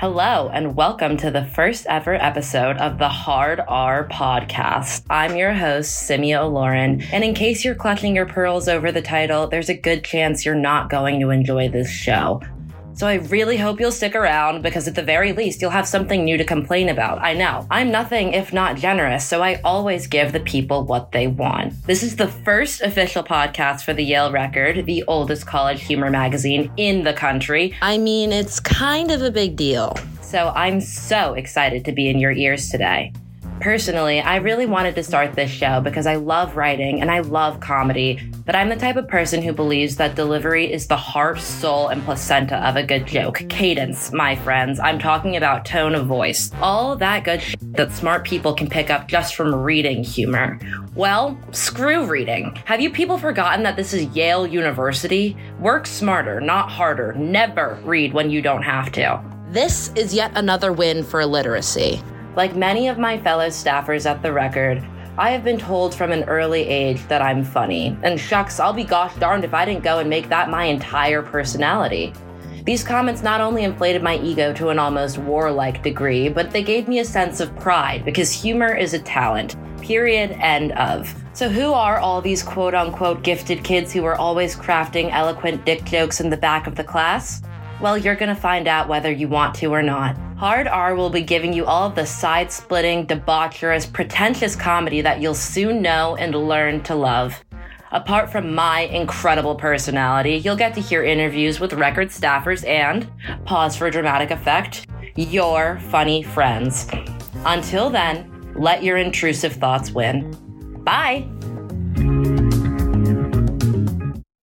Hello, and welcome to the first ever episode of the Hard R podcast. I'm your host, Simi Olurin, and in case you're clutching your pearls over the title, there's a good chance you're not going to enjoy this show. So I really hope you'll stick around because at the very least, you'll have something new to complain about. I know, I'm nothing if not generous, so I always give the people what they want. This is the first official podcast for the Yale Record, the oldest college humor magazine in the country. I mean, it's kind of a big deal. So I'm so excited to be in your ears today. Personally, I really wanted to start this show because I love writing and I love comedy, but I'm the type of person who believes that delivery is the heart, soul, and placenta of a good joke. Cadence, my friends. I'm talking about tone of voice. All that good shit that smart people can pick up just from reading humor. Well, screw reading. Have you people forgotten that this is Yale University? Work smarter, not harder. Never read when you don't have to. This is yet another win for illiteracy. Like many of my fellow staffers at the Record, I have been told from an early age that I'm funny. And shucks, I'll be gosh darned if I didn't go and make that my entire personality. These comments not only inflated my ego to an almost warlike degree, but they gave me a sense of pride because humor is a talent, period, end of. So who are all these quote-unquote gifted kids who are always crafting eloquent dick jokes in the back of the class? Well, you're gonna find out whether you want to or not. Hard R will be giving you all of the side-splitting, debaucherous, pretentious comedy that you'll soon know and learn to love. Apart from my incredible personality, you'll get to hear interviews with Record staffers and, pause for dramatic effect, your funny friends. Until then, let your intrusive thoughts win. Bye!